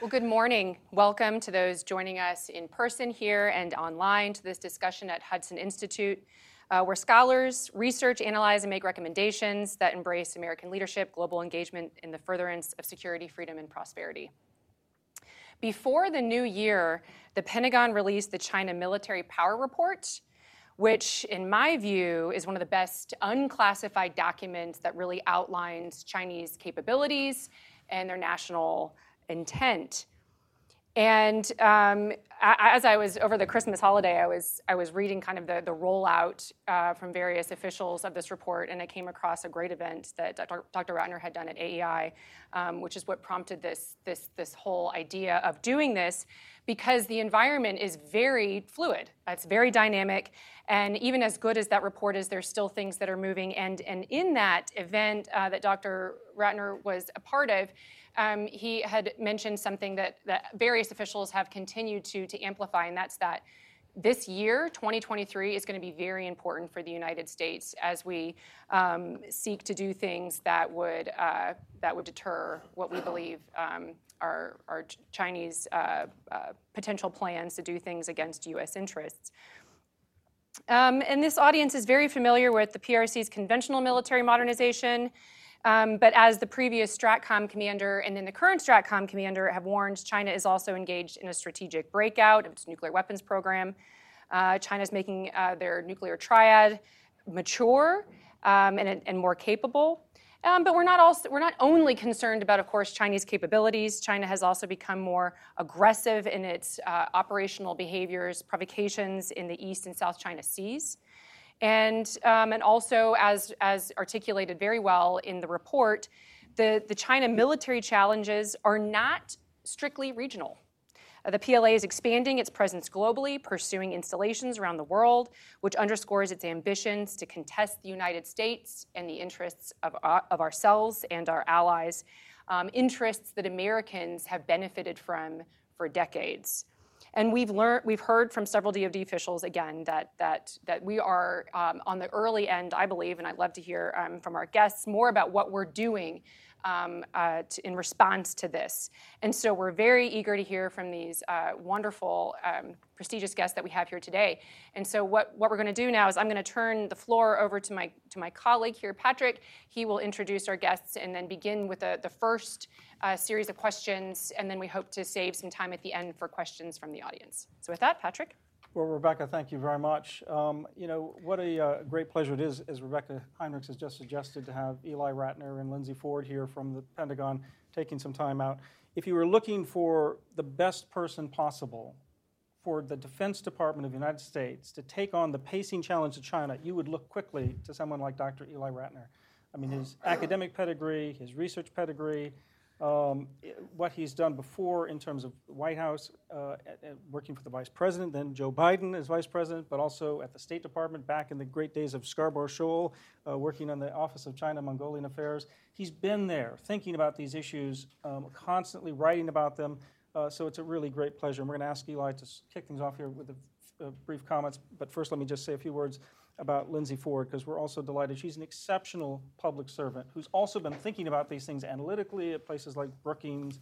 Well, good morning. Welcome to those joining us in person here and online to this discussion at Hudson Institute, where scholars research, analyze, and make recommendations that embrace American leadership, global engagement, and the furtherance of security, freedom, and prosperity. Before the new year, the Pentagon released the China Military Power Report, which, in my view, is one of the best unclassified documents that really outlines Chinese capabilities and their national intent. And as I was over the Christmas holiday, I was reading kind of the rollout from various officials of this report, and I came across a great event that Dr. Ratner had done at AEI, which is what prompted this whole idea of doing this, because the environment is very fluid. It's very dynamic, and even as good as that report is, there's still things that are moving. And in that event that Dr. Ratner was a part of, he had mentioned something that various officials have continued to amplify, and that's that this year, 2023, is going to be very important for the United States as we seek to do things that would deter what we believe are Chinese potential plans to do things against U.S. interests. And this audience is very familiar with the PRC's conventional military modernization. But as the previous STRATCOM commander and then the current STRATCOM commander have warned, China is also engaged in a strategic breakout of its nuclear weapons program. China's making their nuclear triad mature and more capable. But we're not only concerned about, of course, Chinese capabilities. China has also become more aggressive in its operational behaviors, provocations in the East and South China Seas. And also, as articulated very well in the report, the China military challenges are not strictly regional. The PLA is expanding its presence globally, pursuing installations around the world, which underscores its ambitions to contest the United States and the interests of ourselves and our allies, interests that Americans have benefited from for decades. And we've heard from several DOD officials again that we are on the early end, I believe, and I'd love to hear from our guests more about what we're doing in response to this. And so we're very eager to hear from these wonderful, prestigious guests that we have here today. And so what we're going to do now is I'm going to turn the floor over to my colleague here, Patrick. He will introduce our guests and then begin with the first series of questions, and then we hope to save some time at the end for questions from the audience. So with that, Patrick. Well, Rebecca, thank you very much. What a great pleasure it is, as Rebecca Heinrichs has just suggested, to have Eli Ratner and Lindsey Ford here from the Pentagon taking some time out. If you were looking for the best person possible for the Defense Department of the United States to take on the pacing challenge of China, you would look quickly to someone like Dr. Eli Ratner. I mean, his academic pedigree, his research pedigree, what he's done before in terms of the White House, working for the Vice President, then Joe Biden as Vice President, but also at the State Department back in the great days of Scarborough Shoal, working on the Office of China-Mongolian Affairs. He's been there thinking about these issues, constantly writing about them, so it's a really great pleasure. And we're going to ask Eli to kick things off here with a brief comments, but first let me just say a few words about Lindsey Ford, because we're also delighted. She's an exceptional public servant who's also been thinking about these things analytically at places like Brookings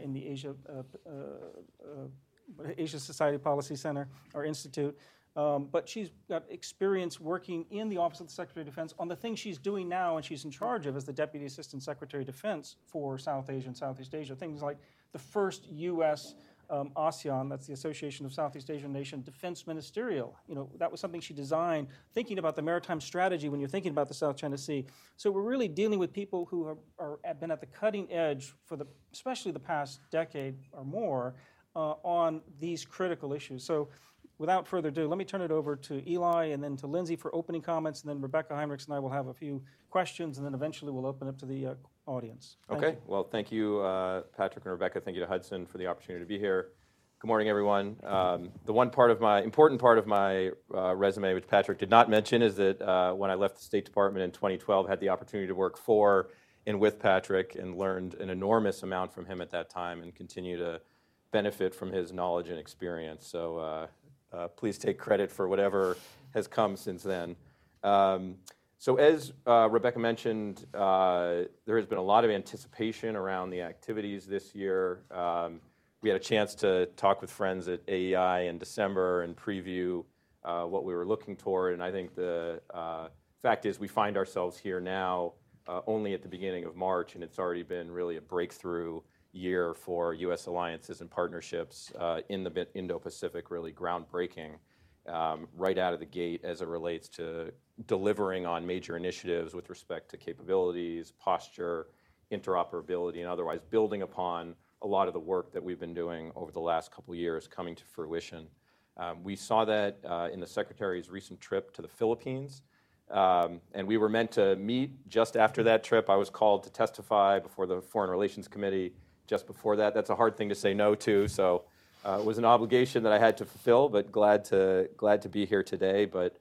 in the Asia Society Policy Center or Institute. But she's got experience working in the Office of the Secretary of Defense on the things she's doing now and she's in charge of as the Deputy Assistant Secretary of Defense for South Asia and Southeast Asia, things like the first U.S. ASEAN, that's the Association of Southeast Asian Nation Defense Ministerial. That was something she designed, thinking about the maritime strategy when you're thinking about the South China Sea. So we're really dealing with people who have been at the cutting edge for especially the past decade or more on these critical issues. So without further ado, let me turn it over to Eli and then to Lindsey for opening comments, and then Rebecca Heinrichs and I will have a few questions, and then eventually we'll open up to the audience. Okay. Well, thank you, Patrick and Rebecca. Thank you to Hudson for the opportunity to be here. Good morning, everyone. The one important part of my resume, which Patrick did not mention, is that when I left the State Department in 2012, I had the opportunity to work for and with Patrick and learned an enormous amount from him at that time and continue to benefit from his knowledge and experience. So please take credit for whatever has come since then. So as Rebecca mentioned, there has been a lot of anticipation around the activities this year. We had a chance to talk with friends at AEI in December and preview what we were looking toward, and I think the fact is we find ourselves here now only at the beginning of March, and it's already been really a breakthrough year for U.S. alliances and partnerships in the Indo-Pacific, really groundbreaking right out of the gate as it relates to delivering on major initiatives with respect to capabilities, posture, interoperability, and otherwise building upon a lot of the work that we've been doing over the last couple of years coming to fruition. We saw that in the Secretary's recent trip to the Philippines, and we were meant to meet just after that trip. I was called to testify before the Foreign Relations Committee just before that. That's a hard thing to say no to, so it was an obligation that I had to fulfill, but glad to be here today. But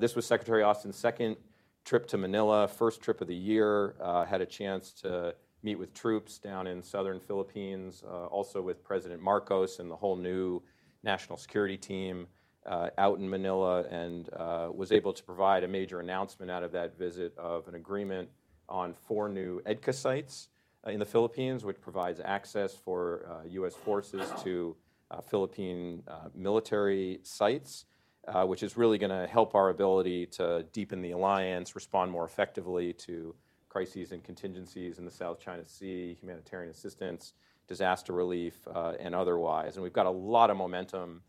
this was Secretary Austin's second trip to Manila, first trip of the year. Had a chance to meet with troops down in southern Philippines, also with President Marcos and the whole new national security team out in Manila, and was able to provide a major announcement out of that visit of an agreement on 4 new EDCA sites in the Philippines, which provides access for U.S. forces to Philippine military sites, which is really going to help our ability to deepen the alliance, respond more effectively to crises and contingencies in the South China Sea, humanitarian assistance, disaster relief, and otherwise. And we've got a lot of momentum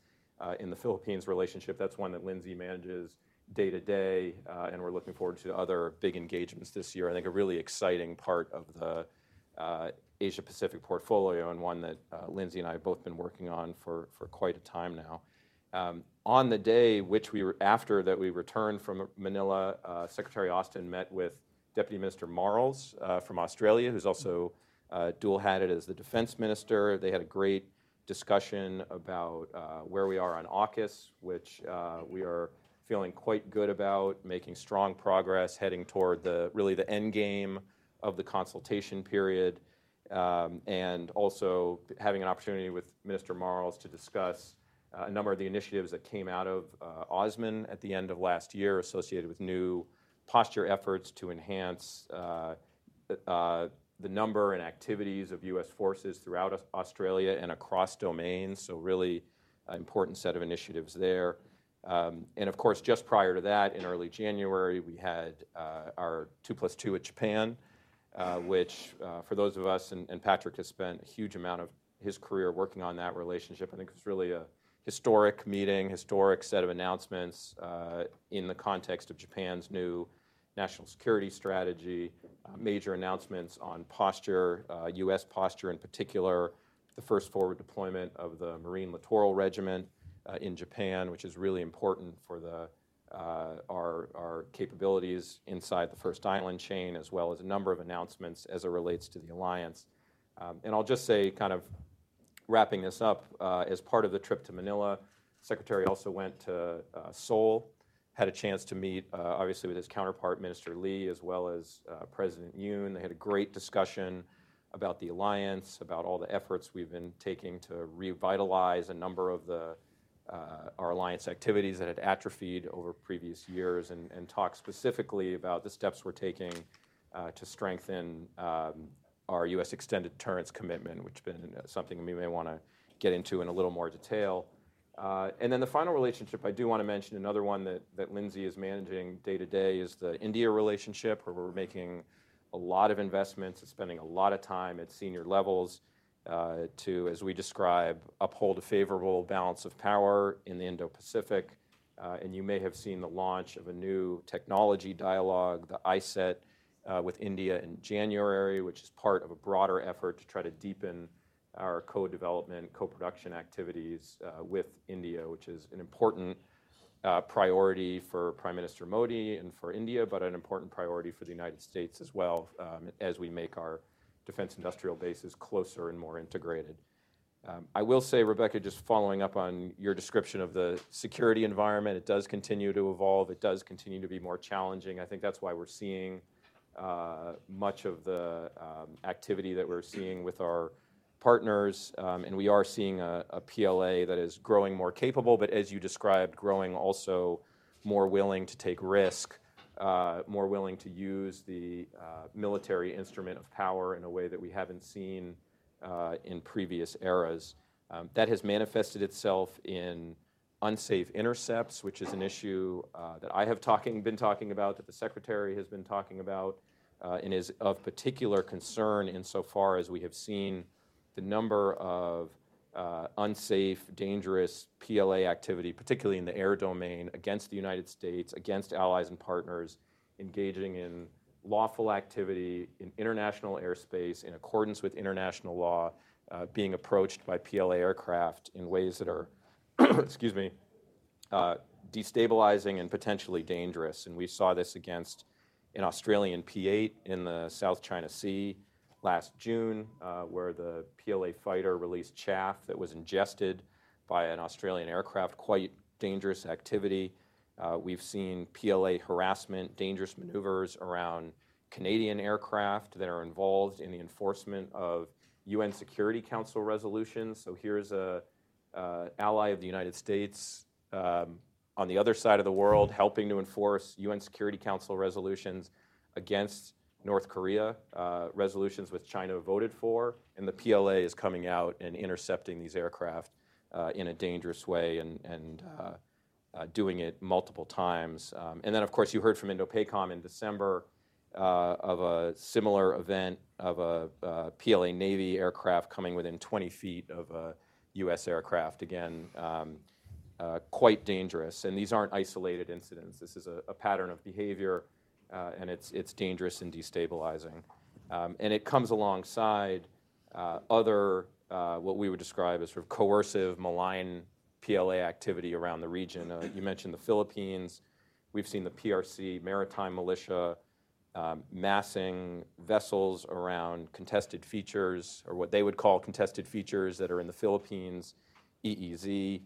in the Philippines relationship. That's one that Lindsey manages day to day, and we're looking forward to other big engagements this year. I think a really exciting part of the Asia-Pacific portfolio, and one that Lindsey and I have both been working on for quite a time now. On the day after we returned from Manila, Secretary Austin met with Deputy Minister Marles from Australia, who's also dual-hatted as the defense minister. They had a great discussion about where we are on AUKUS, which we are feeling quite good about, making strong progress, heading toward the end game of the consultation period, and also having an opportunity with Minister Marles to discuss a number of the initiatives that came out of OSMAN at the end of last year associated with new posture efforts to enhance the number and activities of U.S. forces throughout Australia and across domains, so really an important set of initiatives there. And of course, just prior to that, in early January, we had our 2+2 at Japan, which for those of us, and Patrick has spent a huge amount of his career working on that relationship. I think it's really a historic meeting, historic set of announcements in the context of Japan's new national security strategy, major announcements on posture, U.S. posture in particular, the first forward deployment of the Marine Littoral Regiment in Japan, which is really important for our capabilities inside the first island chain, as well as a number of announcements as it relates to the alliance. And I'll just say, kind of wrapping this up, as part of the trip to Manila, Secretary also went to Seoul, had a chance to meet, obviously, with his counterpart, Minister Lee, as well as President Yoon. They had a great discussion about the alliance, about all the efforts we've been taking to revitalize a number of our alliance activities that had atrophied over previous years, and talk specifically about the steps we're taking to strengthen our U.S. extended deterrence commitment, which has been something we may want to get into in a little more detail. And then the final relationship I do want to mention, another one that Lindsey is managing day to day, is the India relationship, where we're making a lot of investments and spending a lot of time at senior levels to, as we describe, uphold a favorable balance of power in the Indo-Pacific. And you may have seen the launch of a new technology dialogue, the ISET, with India in January, which is part of a broader effort to try to deepen our co-development, co-production activities with India, which is an important priority for Prime Minister Modi and for India, but an important priority for the United States as well, as we make our defense industrial bases closer and more integrated. I will say, Rebecca, just following up on your description of the security environment, it does continue to evolve. It does continue to be more challenging. I think that's why we're seeing much of the activity that we're seeing with our partners, and we are seeing a PLA that is growing more capable, but as you described, growing also more willing to take risk more willing to use the military instrument of power in a way that we haven't seen in previous eras. That has manifested itself in unsafe intercepts, which is an issue that I have been talking about, that the Secretary has been talking about, and is of particular concern insofar as we have seen the number of unsafe, dangerous PLA activity, particularly in the air domain, against the United States, against allies and partners, engaging in lawful activity in international airspace in accordance with international law, being approached by PLA aircraft in ways that are, excuse me, destabilizing and potentially dangerous. And we saw this against an Australian P-8 in the South China Sea last June, where the PLA fighter released chaff that was ingested by an Australian aircraft, quite dangerous activity. We've seen PLA harassment, dangerous maneuvers around Canadian aircraft that are involved in the enforcement of UN Security Council resolutions. So here's a ally of the United States on the other side of the world helping to enforce UN Security Council resolutions against North Korea, resolutions which China voted for, and the PLA is coming out and intercepting these aircraft in a dangerous way and doing it multiple times. And then, of course, you heard from INDOPACOM in December of a similar event of a PLA Navy aircraft coming within 20 feet of a U.S. aircraft. Again, quite dangerous. And these aren't isolated incidents. This is a pattern of behavior. And it's dangerous and destabilizing. And it comes alongside other, what we would describe as sort of coercive, malign PLA activity around the region. You mentioned the Philippines. We've seen the PRC, maritime militia, massing vessels around contested features, or what they would call contested features that are in the Philippines, EEZ.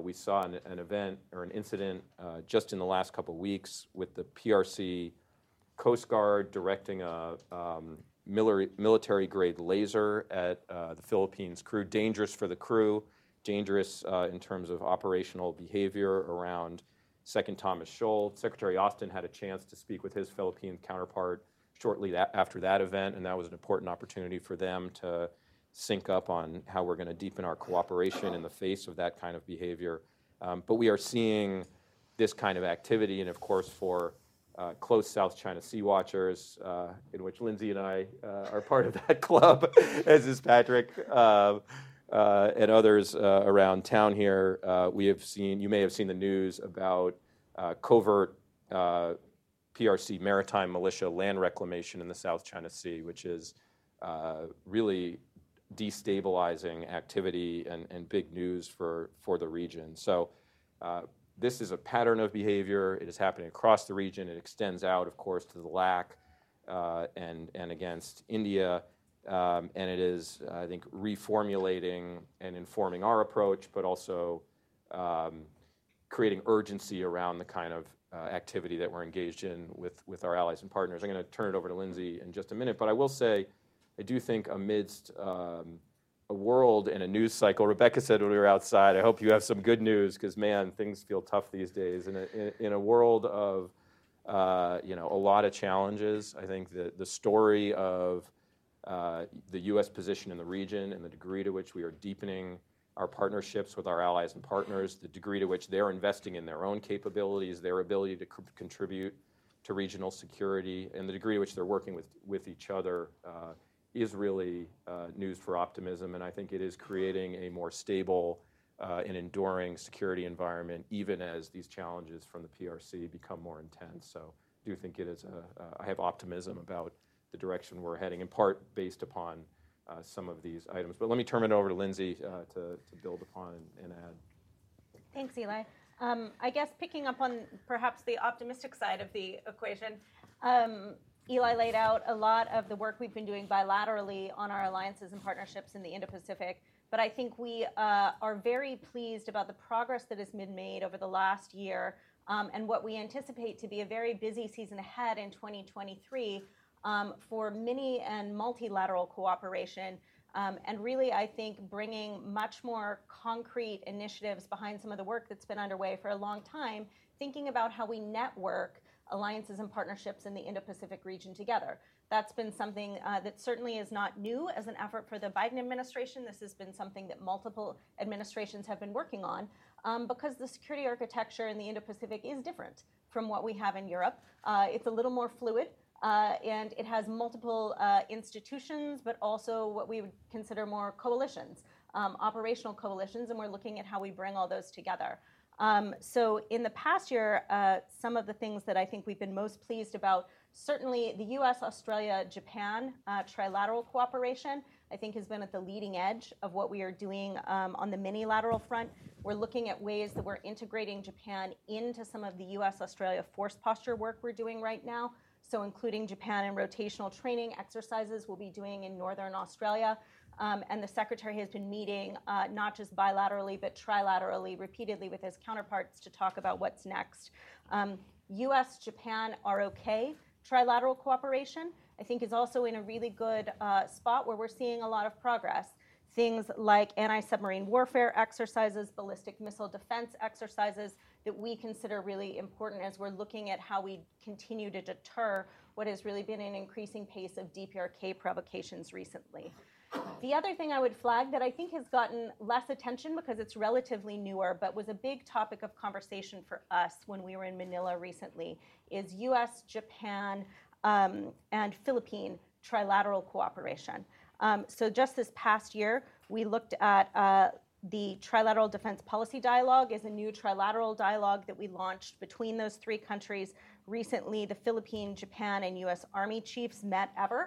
We saw an event or an incident just in the last couple weeks with the PRC Coast Guard directing a military-grade laser at the Philippines crew. Dangerous for the crew, dangerous in terms of operational behavior around Second Thomas Shoal. Secretary Austin had a chance to speak with his Philippine counterpart shortly after that event, and that was an important opportunity for them to sync up on how we're going to deepen our cooperation in the face of that kind of behavior. But we are seeing this kind of activity, and of course for close South China Sea watchers, in which Lindsey and I are part of that club, as is Patrick, and others around town here. We have seen, you may have seen the news about covert PRC maritime militia land reclamation in the South China Sea, which is really destabilizing activity and big news for the region. So this is a pattern of behavior. It is happening across the region. It extends out, of course, to the LAC and against India. And it is, I think, reformulating and informing our approach, but also creating urgency around the kind of activity that we're engaged in with our allies and partners. I'm going to turn it over to Lindsey in just a minute, but I will say I do think amidst a world and a news cycle, Rebecca said when we were outside, I hope you have some good news because, man, things feel tough these days. In a world of, a lot of challenges, I think that the story of the U.S. position in the region and the degree to which we are deepening our partnerships with our allies and partners, the degree to which they're investing in their own capabilities, their ability to contribute to regional security, and the degree to which they're working with each other is really news for optimism, and I think it is creating a more stable and enduring security environment, even as these challenges from the PRC become more intense. So I do think it is I have optimism about the direction we're heading, in part based upon some of these items. But let me turn it over to Lindsey to build upon and add. Thanks, Eli. I guess picking up on perhaps the optimistic side of the equation, Eli laid out a lot of the work we've been doing bilaterally on our alliances and partnerships in the Indo-Pacific, but I think we are very pleased about the progress that has been made over the last year and what we anticipate to be a very busy season ahead in 2023 for mini and multilateral cooperation, and really, I think, bringing much more concrete initiatives behind some of the work that's been underway for a long time, thinking about how we network alliances and partnerships in the Indo-Pacific region together. That's been something that certainly is not new as an effort for the Biden administration. This has been something that multiple administrations have been working on because the security architecture in the Indo-Pacific is different from what we have in Europe. It's a little more fluid and it has multiple institutions, but also what we would consider more coalitions, operational coalitions, and we're looking at how we bring all those together. So in the past year, some of the things that I think we've been most pleased about, certainly the U.S., Australia, Japan trilateral cooperation, I think has been at the leading edge of what we are doing on the mini-lateral front. We're looking at ways that we're integrating Japan into some of the U.S., Australia force posture work we're doing right now. So including Japan in rotational training exercises we'll be doing in northern Australia. And the Secretary has been meeting not just bilaterally but trilaterally repeatedly with his counterparts to talk about what's next. U.S., Japan, ROK trilateral cooperation I think is also in a really good spot where we're seeing a lot of progress. Things like anti-submarine warfare exercises, ballistic missile defense exercises that we consider really important as we're looking at how we continue to deter what has really been an increasing pace of DPRK provocations recently. The other thing I would flag that I think has gotten less attention because it's relatively newer, but was a big topic of conversation for us when we were in Manila recently, is U.S., Japan, and Philippine trilateral cooperation. So just this past year, we looked at the Trilateral Defense Policy Dialogue is a new trilateral dialogue that we launched between those three countries. Recently, the Philippine, Japan, and U.S. Army chiefs met the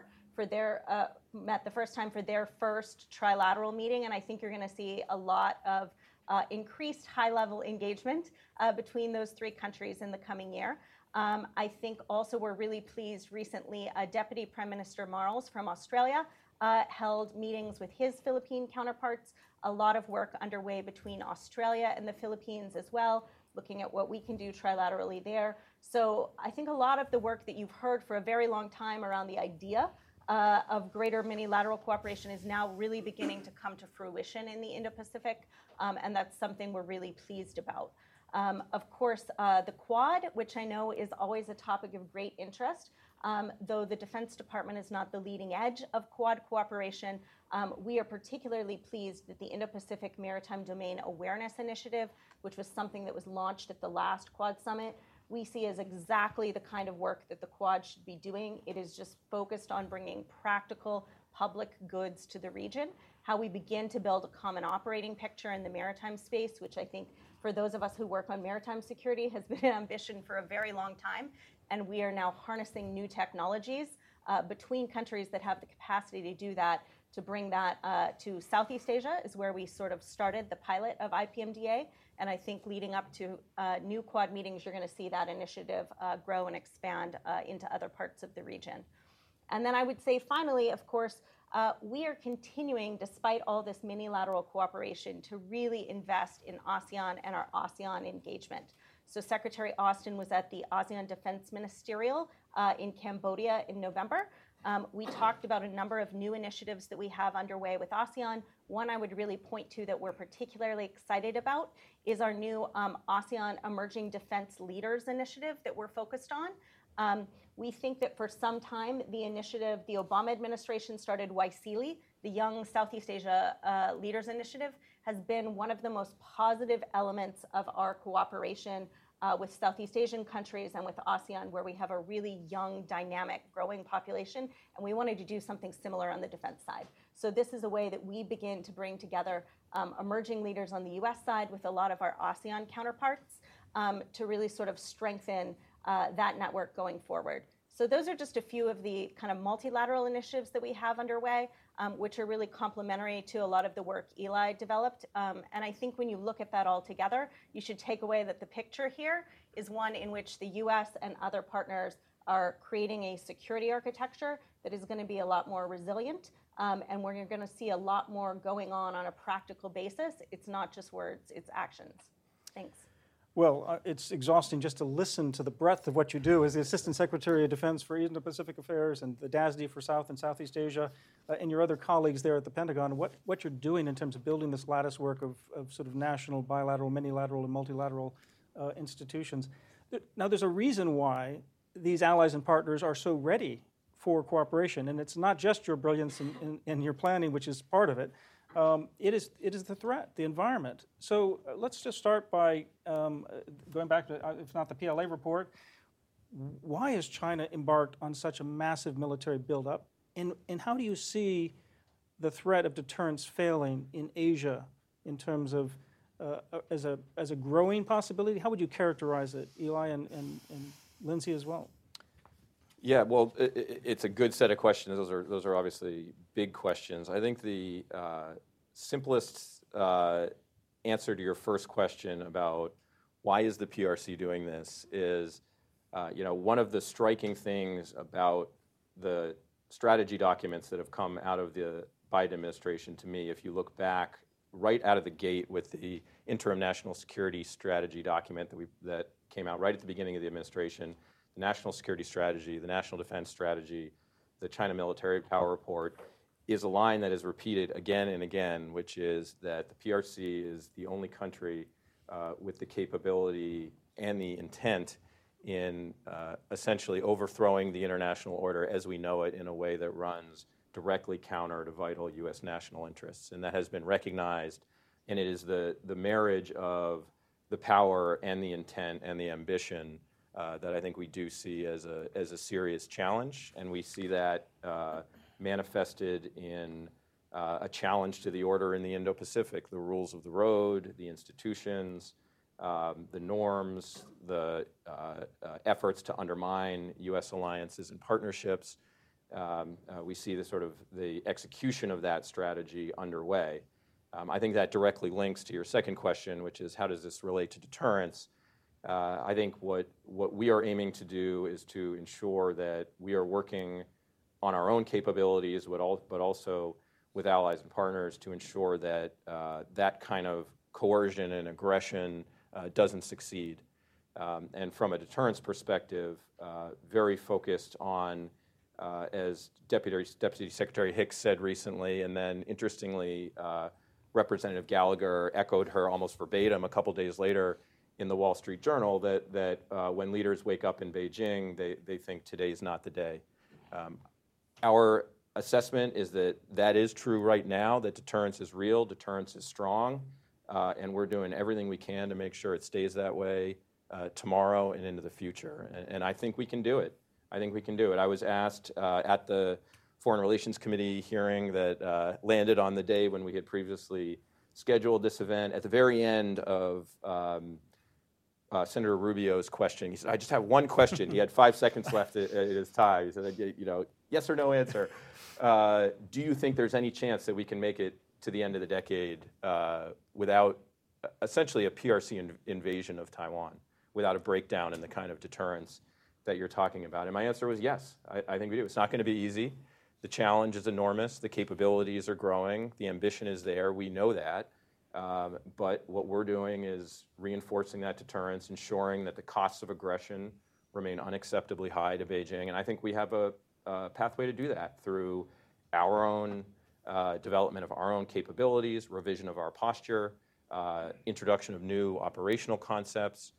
first time for their first trilateral meeting, and I think you're going to see a lot of increased high-level engagement between those three countries in the coming year. I think also we're really pleased recently, Deputy Prime Minister Marles from Australia held meetings with his Philippine counterparts. A lot of work underway between Australia and the Philippines as well, looking at what we can do trilaterally there. So I think a lot of the work that you've heard for a very long time around the idea of greater mini-lateral cooperation is now really beginning to come to fruition in the Indo-Pacific, and that's something we're really pleased about. Of course, the Quad, which I know is always a topic of great interest, though the Defense Department is not the leading edge of Quad cooperation, we are particularly pleased that the Indo-Pacific Maritime Domain Awareness Initiative, which was something that was launched at the last Quad Summit, we see as exactly the kind of work that the Quad should be doing. It is just focused on bringing practical public goods to the region, how we begin to build a common operating picture in the maritime space, which I think for those of us who work on maritime security has been an ambition for a very long time. And we are now harnessing new technologies between countries that have the capacity to do that, to bring that to Southeast Asia is where we sort of started the pilot of IPMDA. And I think leading up to new Quad meetings, you're going to see that initiative grow and expand into other parts of the region. And then I would say finally, of course, we are continuing, despite all this mini-lateral cooperation, to really invest in ASEAN and our ASEAN engagement. So Secretary Austin was at the ASEAN Defense Ministerial in Cambodia in November. We talked about a number of new initiatives that we have underway with ASEAN. One I would really point to that we're particularly excited about is our new ASEAN Emerging Defense Leaders Initiative that we're focused on. We think that for some time, the initiative, the Obama administration started YSEALI, the Young Southeast Asia Leaders Initiative, has been one of the most positive elements of our cooperation with Southeast Asian countries and with ASEAN, where we have a really young, dynamic, growing population, and we wanted to do something similar on the defense side. So this is a way that we begin to bring together emerging leaders on the U.S. side with a lot of our ASEAN counterparts to really sort of strengthen that network going forward. So those are just a few of the kind of multilateral initiatives that we have underway, which are really complementary to a lot of the work Eli developed. And I think when you look at that all together, you should take away that the picture here is one in which the U.S. and other partners are creating a security architecture that is going to be a lot more resilient, and where you're going to see a lot more going on a practical basis. It's not just words, it's actions. Thanks. Well, it's exhausting just to listen to the breadth of what you do as the Assistant Secretary of Defense for Indo-Pacific Affairs and the DASD for South and Southeast Asia and your other colleagues there at the Pentagon, what you're doing in terms of building this lattice work of sort of national, bilateral, minilateral, and multilateral institutions. Now, there's a reason why these allies and partners are so ready for cooperation, and it's not just your brilliance and your planning, which is part of it. It is the threat, the environment. So let's just start by going back to, if not the PLA report, why has China embarked on such a massive military buildup, and how do you see the threat of deterrence failing in Asia in terms of as a growing possibility? How would you characterize it, Eli and Lindsey as well? Yeah, well, it's a good set of questions. Those are obviously big questions. I think the simplest answer to your first question about why is the PRC doing this is, one of the striking things about the strategy documents that have come out of the Biden administration to me, if you look back right out of the gate with the interim national security strategy document that came out right at the beginning of the administration, the national security strategy, the national defense strategy, the China Military Power Report, is a line that is repeated again and again, which is that the PRC is the only country with the capability and the intent in essentially overthrowing the international order as we know it in a way that runs directly counter to vital U.S. national interests. And that has been recognized, and it is the marriage of the power and the intent and the ambition that I think we do see as a serious challenge, and we see that manifested in a challenge to the order in the Indo-Pacific, the rules of the road, the institutions, the norms, the efforts to undermine U.S. alliances and partnerships. We see the sort of the execution of that strategy underway. I think that directly links to your second question, which is how does this relate to deterrence? I think what we are aiming to do is to ensure that we are working on our own capabilities, but also with allies and partners to ensure that that kind of coercion and aggression doesn't succeed. And from a deterrence perspective, very focused on, as Deputy Secretary Hicks said recently, and then interestingly, Representative Gallagher echoed her almost verbatim a couple days later in the Wall Street Journal, that when leaders wake up in Beijing, they think today's not the day. Our assessment is that is true right now, that deterrence is real, deterrence is strong, and we're doing everything we can to make sure it stays that way tomorrow and into the future. And I think we can do it. I was asked at the Foreign Relations Committee hearing that landed on the day when we had previously scheduled this event, at the very end of Senator Rubio's question. He said, I just have one question. He had 5 seconds left at his time. He said, yes or no answer. Do you think there's any chance that we can make it to the end of the decade without essentially a PRC invasion of Taiwan, without a breakdown in the kind of deterrence that you're talking about? And my answer was yes, I think we do. It's not going to be easy. The challenge is enormous. The capabilities are growing. The ambition is there. We know that. But what we're doing is reinforcing that deterrence, ensuring that the costs of aggression remain unacceptably high to Beijing. And I think we have a pathway to do that through our own development of our own capabilities, revision of our posture, introduction of new operational concepts,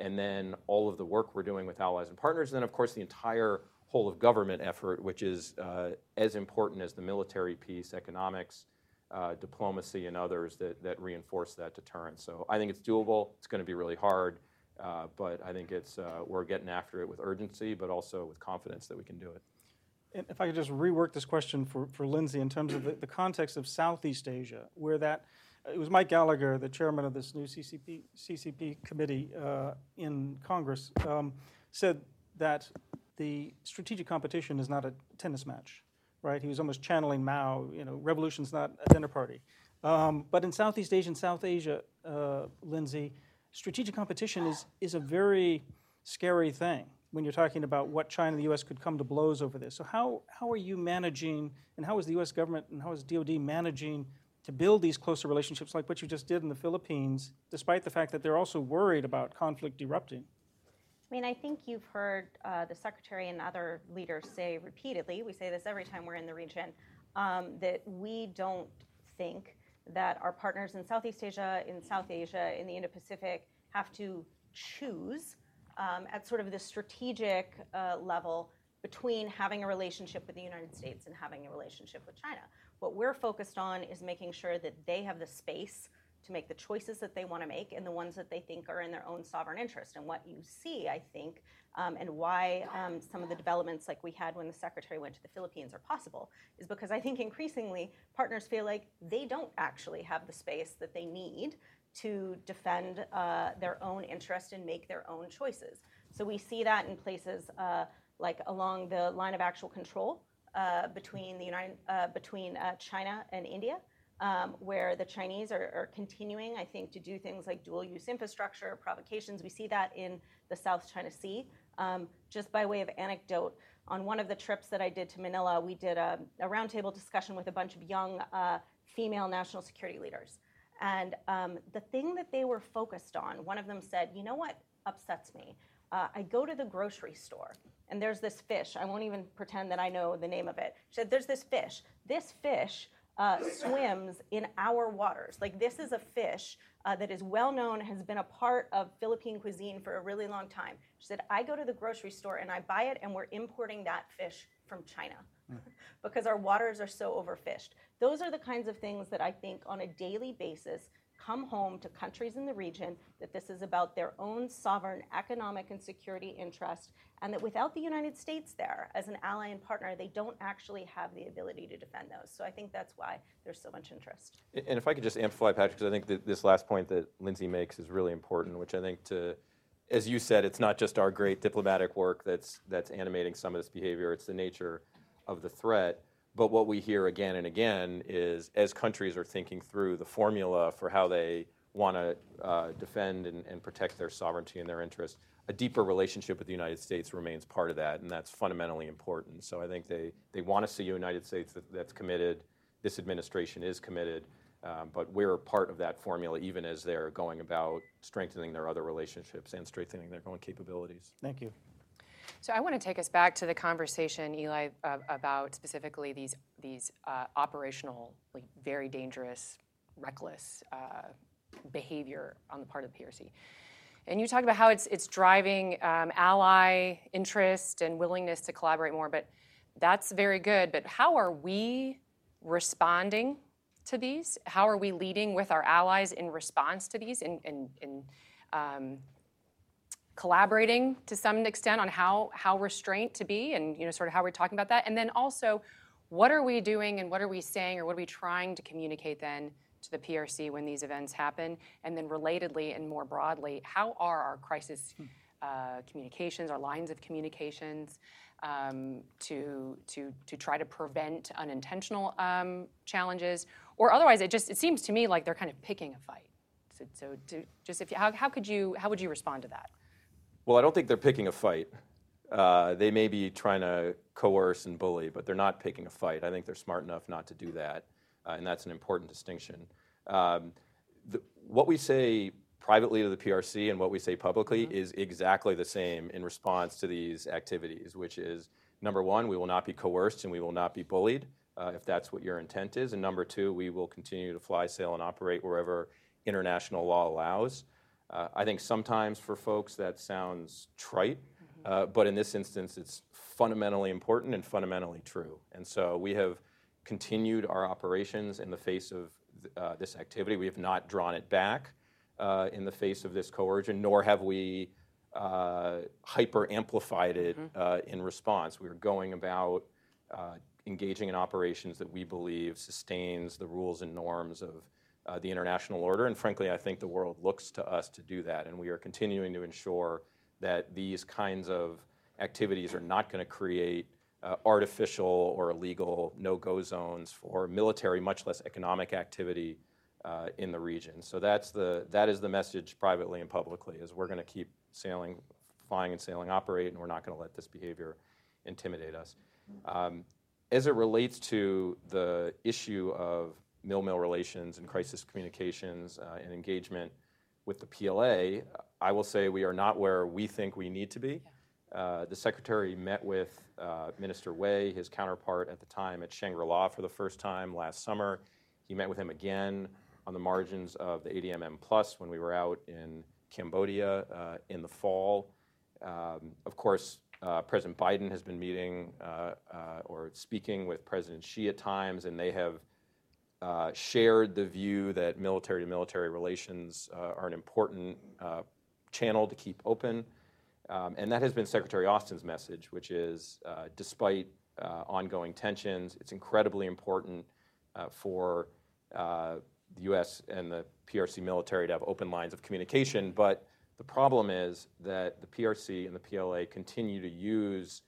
and then all of the work we're doing with allies and partners. And then, of course, the entire whole of government effort, which is as important as the military piece, economics, diplomacy and others that reinforce that deterrence. So I think it's doable. It's going to be really hard, but I think it's we're getting after it with urgency, but also with confidence that we can do it. And if I could just rework this question for Lindsey in terms of the context of Southeast Asia, where it was Mike Gallagher, the chairman of this new CCP committee in Congress, said that the strategic competition is not a tennis match. Right, he was almost channeling Mao. Revolution's not a dinner party. But in South Asia, Lindsey, strategic competition is a very scary thing when you're talking about what China and the U.S. could come to blows over this. So how are you managing, and how is the U.S. government and how is DOD managing to build these closer relationships like what you just did in the Philippines, despite the fact that they're also worried about conflict erupting? I mean, I think you've heard the Secretary and other leaders say repeatedly, we say this every time we're in the region, that we don't think that our partners in Southeast Asia, in the Indo-Pacific, have to choose at sort of the strategic level between having a relationship with the United States and having a relationship with China. What we're focused on is making sure that they have the space to make the choices that they want to make and the ones that they think are in their own sovereign interest. And what you see, I think, and why some of the developments like we had when the Secretary went to the Philippines are possible, is because I think increasingly partners feel like they don't actually have the space that they need to defend their own interest and make their own choices. So we see that in places like along the line of actual control between China and India, where the Chinese are continuing, I think, to do things like dual-use infrastructure, provocations. We see that in the South China Sea. Just by way of anecdote, on one of the trips that I did to Manila, we did a roundtable discussion with a bunch of young female national security leaders. And the thing that they were focused on, one of them said, you know what upsets me? I go to the grocery store, and there's this fish. I won't even pretend that I know the name of it. She said, there's this fish. This fish swims in our waters. Like, this is a fish that is well known, has been a part of Philippine cuisine for a really long time. She said, I go to the grocery store and I buy it, and we're importing that fish from China because our waters are so overfished. Those are the kinds of things that I think on a daily basis come home to countries in the region, that this is about their own sovereign economic and security interest, and that without the United States there as an ally and partner, they don't actually have the ability to defend those. So I think that's why there's so much interest. And if I could just amplify, Patrick, because I think that this last point that Lindsey makes is really important, which I think to, as you said, it's not just our great diplomatic work that's animating some of this behavior, it's the nature of the threat. But what we hear again and again is, as countries are thinking through the formula for how they want to defend and protect their sovereignty and their interests, a deeper relationship with the United States remains part of that, and that's fundamentally important. So I think they want to see a United States that's committed. This administration is committed, but we're part of that formula even as they're going about strengthening their other relationships and strengthening their own capabilities. Thank you. So I want to take us back to the conversation, Eli, about specifically these operational, like, very dangerous, reckless behavior on the part of the PRC. And you talked about how it's driving ally interest and willingness to collaborate more, but that's very good. But how are we responding to these? How are we leading with our allies in response to these? And collaborating to some extent on how restraint to be, and, you know, sort of how we're talking about that. And then also, what are we doing and what are we saying, or what are we trying to communicate then to the PRC when these events happen? And then relatedly and more broadly, how are our crisis communications, our lines of communications to try to prevent unintentional challenges? Or otherwise, it seems to me like they're kind of picking a fight. How would you respond to that? Well, I don't think they're picking a fight. They may be trying to coerce and bully, but they're not picking a fight. I think they're smart enough not to do that, and that's an important distinction. What we say privately to the PRC and what we say publicly is exactly the same in response to these activities, which is, number one, we will not be coerced and we will not be bullied, if that's what your intent is, and number two, we will continue to fly, sail, and operate wherever international law allows. I think sometimes for folks that sounds trite, but in this instance it's fundamentally important and fundamentally true. And so we have continued our operations in the face of this activity. We have not drawn it back in the face of this coercion, nor have we hyper-amplified it in response. We are going about engaging in operations that we believe sustains the rules and norms of the international order, and frankly, I think the world looks to us to do that, and we are continuing to ensure that these kinds of activities are not going to create artificial or illegal no-go zones for military, much less economic activity in the region. So that is the message privately and publicly, is we're going to keep flying and sailing, operate, and we're not going to let this behavior intimidate us. As it relates to the issue of Mil-Mil relations and crisis communications and engagement with the PLA, I will say we are not where we think we need to be. The Secretary met with Minister Wei, his counterpart at the time at Shangri-La, for the first time last summer. He met with him again on the margins of the ADMM Plus when we were out in Cambodia in the fall. Of course, President Biden has been meeting or speaking with President Xi at times, and they have shared the view that military-to-military relations are an important channel to keep open. And that has been Secretary Austin's message, which is despite ongoing tensions, it's incredibly important for the U.S. and the PRC military to have open lines of communication. But the problem is that the PRC and the PLA continue to use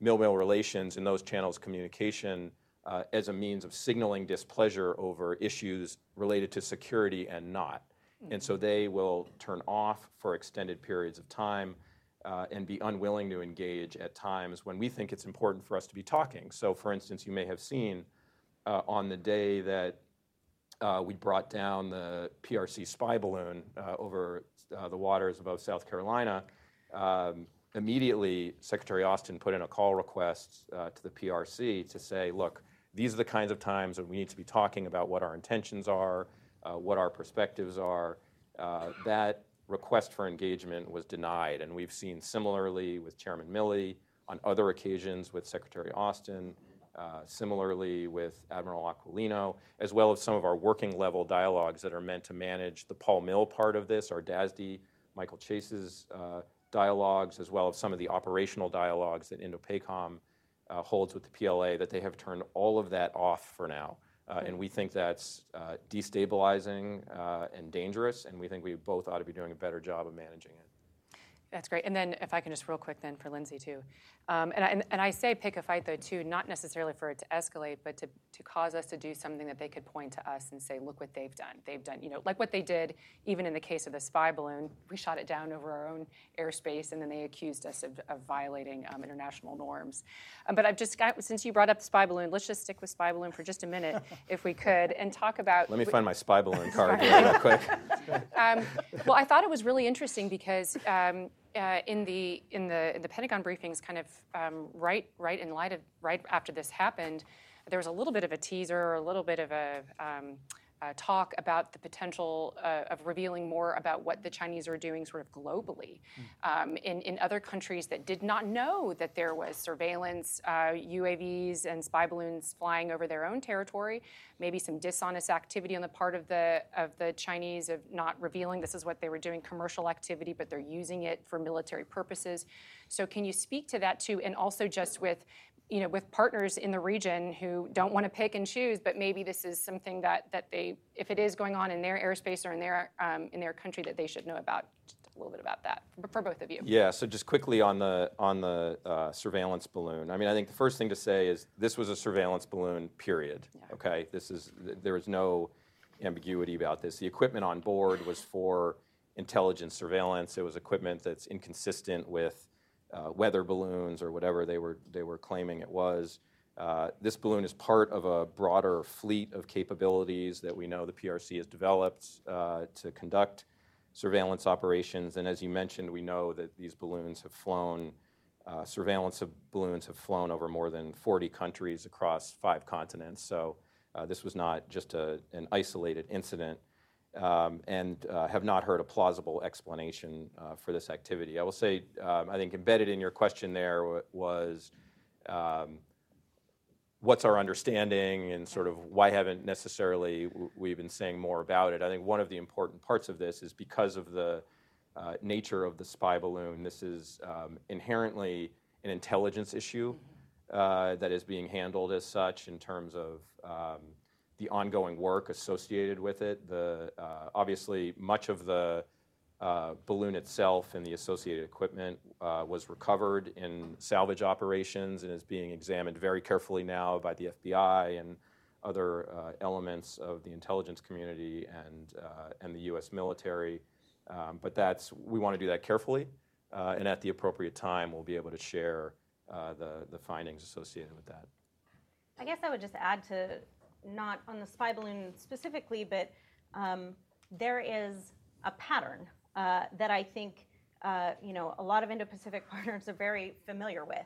mil-mil relations and those channels of communication as a means of signaling displeasure over issues related to security and not. And so they will turn off for extended periods of time and be unwilling to engage at times when we think it's important for us to be talking. So, for instance, you may have seen on the day that we brought down the PRC spy balloon over the waters above South Carolina, immediately Secretary Austin put in a call request to the PRC to say, look, these are the kinds of times that we need to be talking about what our intentions are, what our perspectives are. That request for engagement was denied. And we've seen similarly with Chairman Milley, on other occasions with Secretary Austin, similarly with Admiral Aquilino, as well as some of our working level dialogues that are meant to manage the Paul Mill part of this, our DASD, Michael Chase's dialogues, as well as some of the operational dialogues that INDOPACOM holds with the PLA, that they have turned all of that off for now. And we think that's destabilizing and dangerous, and we think we both ought to be doing a better job of managing it. That's great. And then if I can just real quick then for Lindsey too. And I say pick a fight though too, not necessarily for it to escalate, but to cause us to do something that they could point to us and say, look what they've done. They've done, you know, like what they did even in the case of the spy balloon. We shot it down over our own airspace, and then they accused us of violating international norms. But I've just got, since you brought up the spy balloon, let's just stick with spy balloon for just a minute if we could and talk about... Let me find my spy balloon card here real quick. Well, I thought it was really interesting because... In the Pentagon briefings, kind of right after this happened, there was a little bit of a teaser, or a little bit of a talk about the potential of revealing more about what the Chinese are doing, sort of globally, in other countries that did not know that there was surveillance, UAVs and spy balloons flying over their own territory. Maybe some dishonest activity on the part of the Chinese of not revealing this is what they were doing, commercial activity, but they're using it for military purposes. So can you speak to that too, and also just with, you know, with partners in the region who don't want to pick and choose, but maybe this is something that they, if it is going on in their airspace or in their country, that they should know about. Just a little bit about that for both of you. Yeah. So just quickly on the surveillance balloon. I mean, I think the first thing to say is this was a surveillance balloon. Period. Yeah. Okay. There is no ambiguity about this. The equipment on board was for intelligence surveillance. It was equipment that's inconsistent with weather balloons or whatever they were claiming it was. This balloon is part of a broader fleet of capabilities that we know the PRC has developed to conduct surveillance operations. And as you mentioned, we know that these balloons have flown, surveillance of balloons have flown over more than 40 countries across 5 continents. So this was not just an isolated incident. And have not heard a plausible explanation for this activity. I will say, I think embedded in your question there was what's our understanding and sort of why haven't necessarily we been saying more about it. I think one of the important parts of this is because of the nature of the spy balloon, this is inherently an intelligence issue that is being handled as such in terms of the ongoing work associated with it. Obviously, much of the balloon itself and the associated equipment was recovered in salvage operations and is being examined very carefully now by the FBI and other elements of the intelligence community and the U.S. military. But we want to do that carefully, and at the appropriate time, we'll be able to share the findings associated with that. I guess I would just add to, not on the spy balloon specifically, but there is a pattern that I think a lot of Indo-Pacific partners are very familiar with,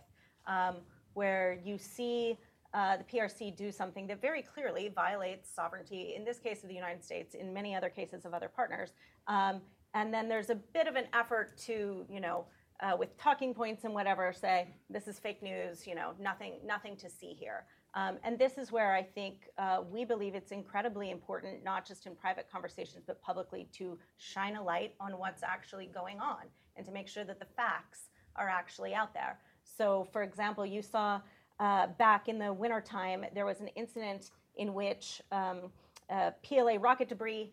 where you see the PRC do something that very clearly violates sovereignty, in this case of the United States, in many other cases of other partners. And then there's a bit of an effort to, with talking points and whatever say, this is fake news, you know, nothing to see here. And this is where I think we believe it's incredibly important, not just in private conversations, but publicly, to shine a light on what's actually going on and to make sure that the facts are actually out there. So, for example, you saw back in the wintertime, there was an incident in which PLA rocket debris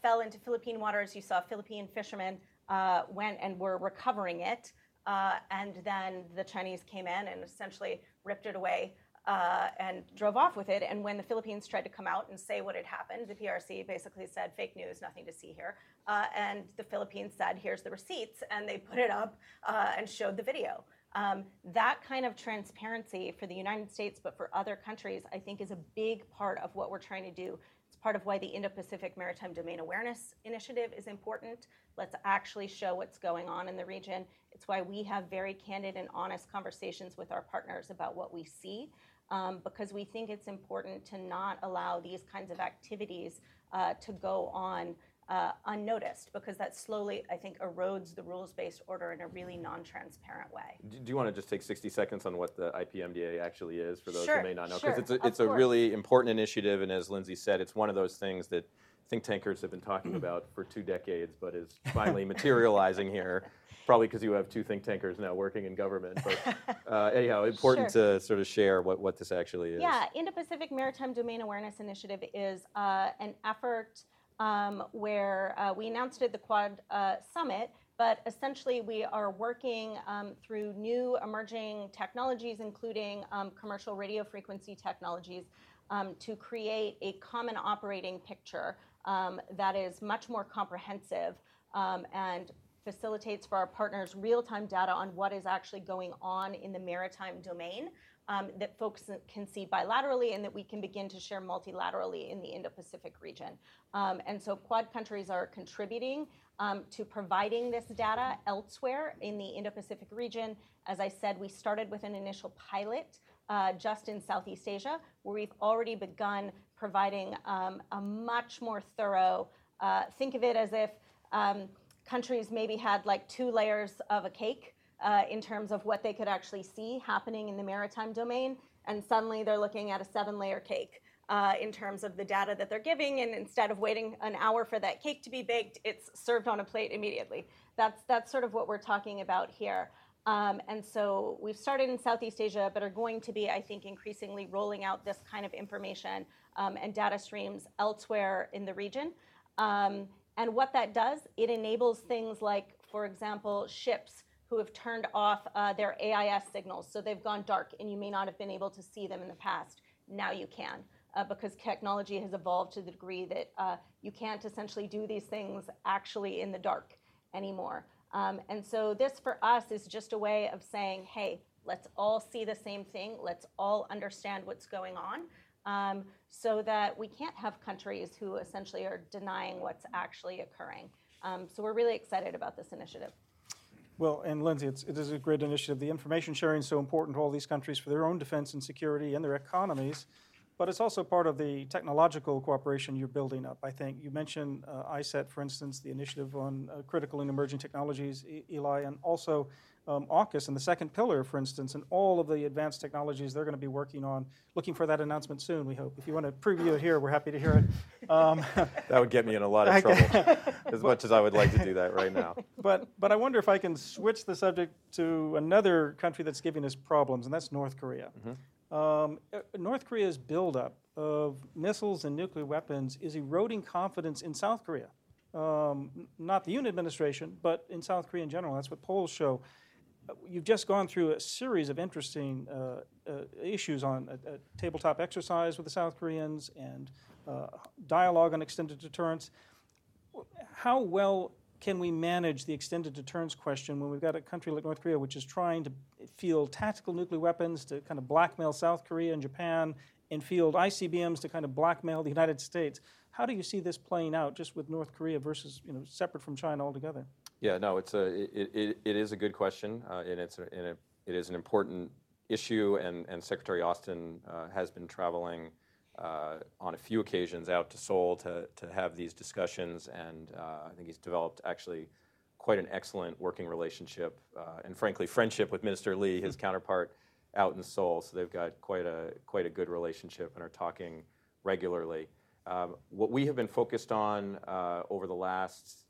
fell into Philippine waters. You saw Philippine fishermen went and were recovering it. And then the Chinese came in and essentially ripped it away and drove off with it. And when the Philippines tried to come out and say what had happened, the PRC basically said, fake news, nothing to see here. And the Philippines said, here's the receipts. And they put it up and showed the video. That kind of transparency for the United States, but for other countries, I think is a big part of what we're trying to do. It's part of why the Indo-Pacific Maritime Domain Awareness Initiative is important. Let's actually show what's going on in the region. It's why we have very candid and honest conversations with our partners about what we see, because we think it's important to not allow these kinds of activities to go on unnoticed, because that slowly, I think, erodes the rules-based order in a really non-transparent way. Do you want to just take 60 seconds on what the IPMDA actually is for those who may not know? Because it's a really important initiative, and as Lindsey said, it's one of those things that think tankers have been talking about for 2 decades, but is finally materializing here, probably because you have 2 think tankers now working in government. But anyhow, important to sort of share what this actually is. Yeah, Indo-Pacific Maritime Domain Awareness Initiative is an effort where we announced at the Quad Summit, but essentially we are working through new emerging technologies, including commercial radio frequency technologies, to create a common operating picture that is much more comprehensive and facilitates for our partners real-time data on what is actually going on in the maritime domain, that folks can see bilaterally and that we can begin to share multilaterally in the Indo-Pacific region. And so Quad countries are contributing to providing this data elsewhere in the Indo-Pacific region. As I said, we started with an initial pilot just in Southeast Asia, where we've already begun providing a much more thorough, think of it as if countries maybe had like 2 layers of a cake, in terms of what they could actually see happening in the maritime domain, and suddenly they're looking at a 7-layer cake in terms of the data that they're giving, and instead of waiting an hour for that cake to be baked, it's served on a plate immediately. That's sort of what we're talking about here. And so we've started in Southeast Asia, but are going to be, I think, increasingly rolling out this kind of information and data streams elsewhere in the region. And what that does, it enables things like, for example, ships who have turned off their AIS signals. So they've gone dark, and you may not have been able to see them in the past. Now you can, because technology has evolved to the degree that you can't essentially do these things actually in the dark anymore. And so this, for us, is just a way of saying, hey, let's all see the same thing. Let's all understand what's going on, so that we can't have countries who essentially are denying what's actually occurring. So we're really excited about this initiative. Well, and Lindsey, it is a great initiative. The information sharing is so important to all these countries for their own defense and security and their economies, but it's also part of the technological cooperation you're building up, I think. You mentioned ISET, for instance, the initiative on critical and emerging technologies, Eli, and also AUKUS and the second pillar, for instance, and all of the advanced technologies they're going to be working on. Looking for that announcement soon, we hope. If you want to preview it here, we're happy to hear it. That would get me in a lot of trouble, as much as I would like to do that right now. But I wonder if I can switch the subject to another country that's giving us problems, and that's North Korea. Mm-hmm. North Korea's buildup of missiles and nuclear weapons is eroding confidence in South Korea. Not the Yoon administration, but in South Korea in general. That's what polls show. You've just gone through a series of interesting issues on a tabletop exercise with the South Koreans and dialogue on extended deterrence. How well can we manage the extended deterrence question when we've got a country like North Korea, which is trying to field tactical nuclear weapons to kind of blackmail South Korea and Japan, and field ICBMs to kind of blackmail the United States? How do you see this playing out, just with North Korea versus, you know, separate from China altogether? Yeah, no, it is a good question, and it is an important issue. And Secretary Austin has been traveling on a few occasions out to Seoul to have these discussions, and I think he's developed actually quite an excellent working relationship and, frankly, friendship with Minister Lee, his counterpart out in Seoul. So they've got quite a good relationship and are talking regularly. What we have been focused on over the last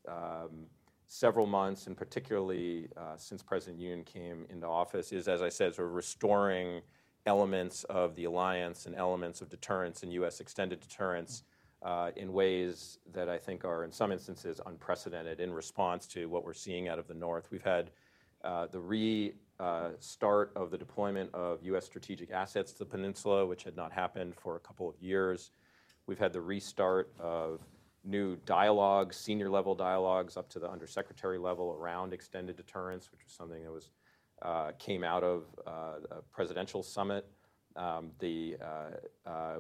several months, and particularly since President Yoon came into office, is, as I said, sort of restoring elements of the alliance and elements of deterrence and U.S. extended deterrence in ways that I think are, in some instances, unprecedented in response to what we're seeing out of the North. We've had the start of the deployment of U.S. strategic assets to the peninsula, which had not happened for a couple of years. We've had the restart of new dialogues, senior-level dialogues up to the undersecretary level around extended deterrence, which was something that was came out of a presidential summit,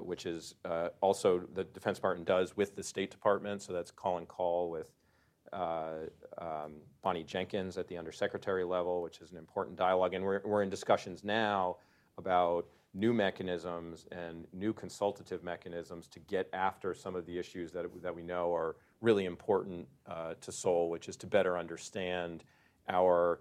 which is also the Defense Department does with the State Department. So that's call and call with Bonnie Jenkins at the undersecretary level, which is an important dialogue. And we're in discussions now about new mechanisms and new consultative mechanisms to get after some of the issues that we know are really important to Seoul, which is to better understand our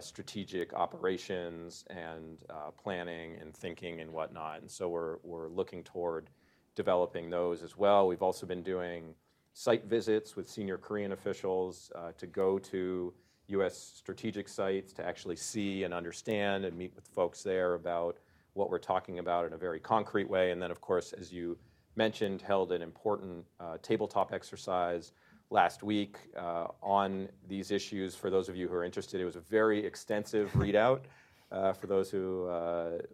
strategic operations and planning and thinking and whatnot. And so we're looking toward developing those as well. We've also been doing site visits with senior Korean officials to go to U.S. strategic sites to actually see and understand and meet with folks there about what we're talking about in a very concrete way. And then, of course, as you mentioned, held an important tabletop exercise last week on these issues. For those of you who are interested, it was a very extensive readout for those who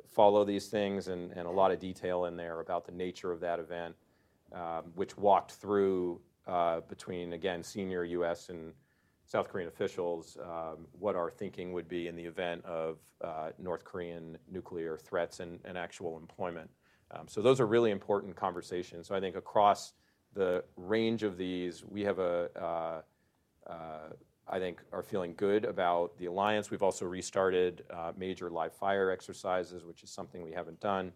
follow these things, and a lot of detail in there about the nature of that event, which walked through between, again, senior U.S. and South Korean officials what our thinking would be in the event of North Korean nuclear threats and actual employment. So those are really important conversations. So I think across the range of these, we have I think, are feeling good about the alliance. We've also restarted major live fire exercises, which is something we haven't done.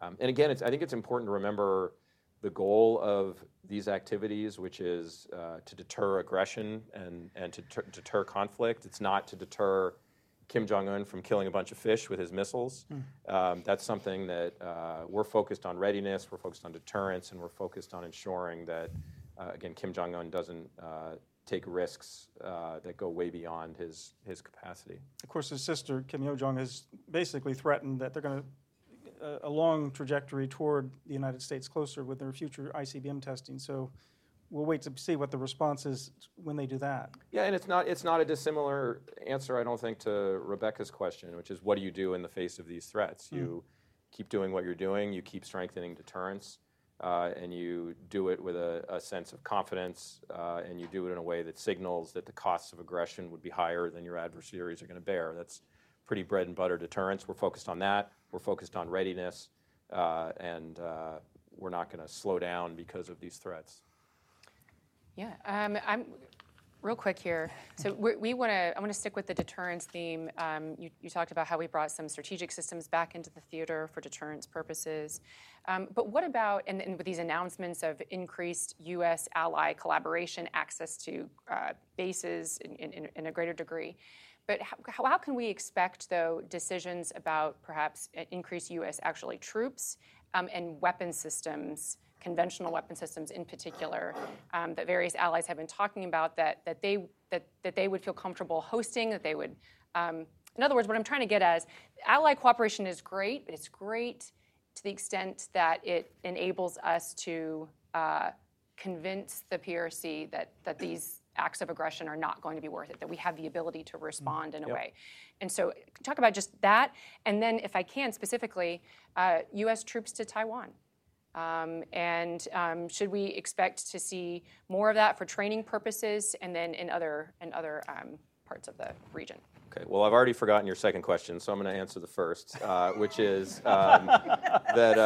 And again, I think it's important to remember the goal of these activities, which is to deter aggression and to deter conflict. It's not to deter Kim Jong-un from killing a bunch of fish with his missiles. That's something that we're focused on readiness, we're focused on deterrence, and we're focused on ensuring that, again, Kim Jong-un doesn't take risks that go way beyond his capacity. Of course, his sister, Kim Yo-jong, has basically threatened that they're going to a long trajectory toward the United States closer with their future ICBM testing. So we'll wait to see what the response is when they do that. Yeah, and it's not a dissimilar answer, I don't think, to Rebecca's question, which is what do you do in the face of these threats? You keep doing what you're doing, you keep strengthening deterrence, and you do it with a sense of confidence, and you do it in a way that signals that the costs of aggression would be higher than your adversaries are going to bear. That's pretty bread and butter deterrence. We're focused on that. We're focused on readiness, and we're not going to slow down because of these threats. Yeah, I'm real quick here. So I want to stick with the deterrence theme. You talked about how we brought some strategic systems back into the theater for deterrence purposes. But what about, and with these announcements of increased U.S. ally collaboration, access to bases in a greater degree, but how can we expect, though, decisions about perhaps increased U.S. actually troops and weapon systems, conventional weapon systems in particular, that various allies have been talking about that they would feel comfortable hosting, that they would, in other words, what I'm trying to get at is ally cooperation is great, but it's great to the extent that it enables us to convince the PRC that these acts of aggression are not going to be worth it, that we have the ability to respond in a way. And so talk about just that, and then if I can specifically, U.S. troops to Taiwan. And should we expect to see more of that for training purposes, and then in other parts of the region? Okay. Well, I've already forgotten your second question, so I'm going to answer the first, which is that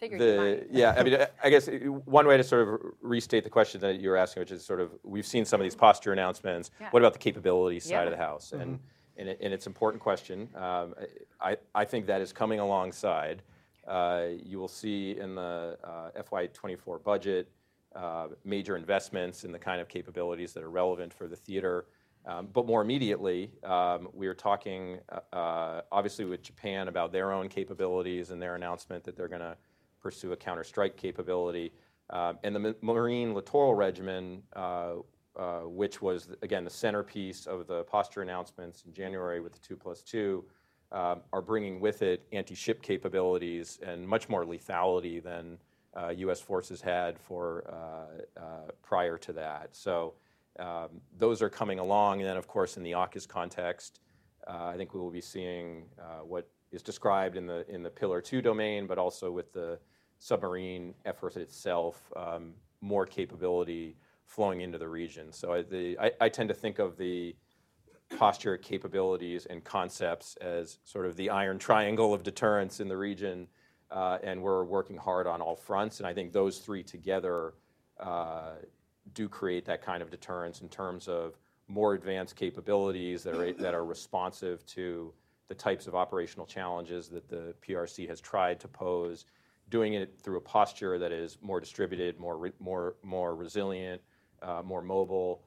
I mean, I guess one way to sort of restate the question that you were asking, which is sort of we've seen some of these posture announcements. Yeah. What about the capability side of the house? Mm-hmm. And it's an important question. I think that is coming alongside. You will see in the FY24 budget major investments in the kind of capabilities that are relevant for the theater. But more immediately, we are talking, obviously, with Japan about their own capabilities and their announcement that they're going to pursue a counter-strike capability. And the Marine Littoral Regiment, which was, again, the centerpiece of the posture announcements in January with the 2+2, are bringing with it anti-ship capabilities and much more lethality than U.S. forces had for prior to that. So those are coming along. And then, of course, in the AUKUS context, I think we will be seeing what is described in the Pillar 2 domain, but also with the submarine effort itself, more capability flowing into the region. So I tend to think of the posture, capabilities, and concepts as sort of the iron triangle of deterrence in the region, and we're working hard on all fronts. And I think those three together do create that kind of deterrence in terms of more advanced capabilities that are responsive to the types of operational challenges that the PRC has tried to pose, doing it through a posture that is more distributed, more resilient, more mobile,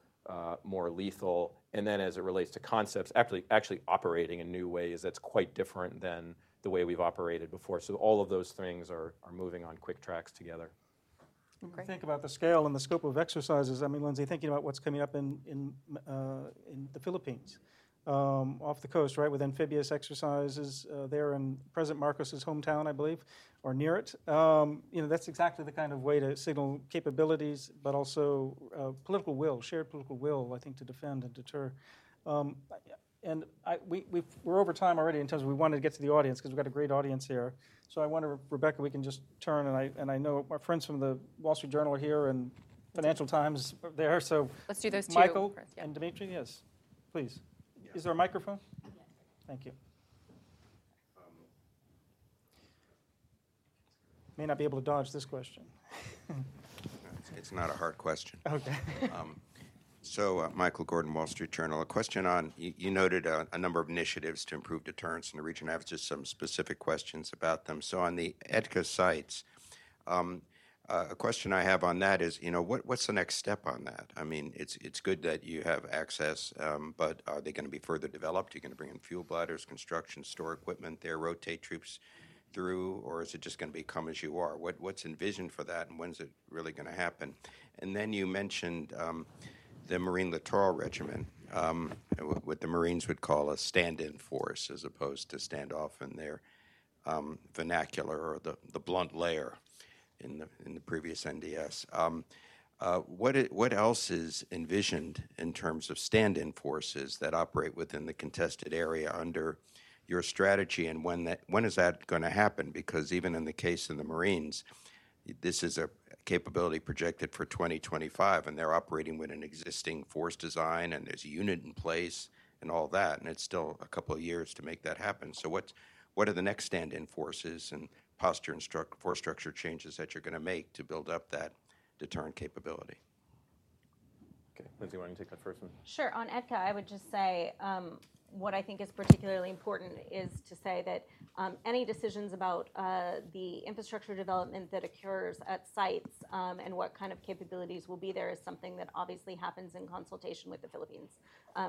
more lethal. And then as it relates to concepts, actually operating in new ways that's quite different than the way we've operated before. So all of those things are moving on quick tracks together. When you think about the scale and the scope of exercises, I mean, Lindsey, thinking about what's coming up in the Philippines, off the coast, right, with amphibious exercises there in President Marcos's hometown, I believe, or near it. That's exactly the kind of way to signal capabilities, but also political will, shared political will, I think, to defend and deter. We're over time already in terms of we wanted to get to the audience because we've got a great audience here. So I wonder, Rebecca, we can just turn, and I know our friends from the Wall Street Journal are here and Financial Times are there. So let's do those two. Michael first, yeah. And Dimitri, yes, please. Is there a microphone? Thank you. May not be able to dodge this question. It's not a hard question. Okay. Michael Gordon, Wall Street Journal. A question on, you noted a number of initiatives to improve deterrence in the region. I have just some specific questions about them. So on the EDCA sites, a question I have on that is, what's the next step on that? I mean, it's good that you have access, but are they going to be further developed? Are you going to bring in fuel bladders, construction, store equipment there, rotate troops through, or is it just going to be come as you are? What's envisioned for that, and when's it really going to happen? And then you mentioned the Marine Littoral Regiment, what the Marines would call a stand-in force as opposed to standoff in their vernacular, or the blunt layer in the previous NDS. What else is envisioned in terms of stand-in forces that operate within the contested area under your strategy, and when is that going to happen? Because even in the case of the Marines, this is a capability projected for 2025, and they're operating with an existing force design, and there's a unit in place and all that, and it's still a couple of years to make that happen. So what are the next stand-in forces and posture and force structure changes that you're going to make to build up that deterrent capability? Okay, Lindsey, why don't you take that first one? Sure. On EDCA, I would just say what I think is particularly important is to say that any decisions about the infrastructure development that occurs at sites and what kind of capabilities will be there is something that obviously happens in consultation with the Philippines,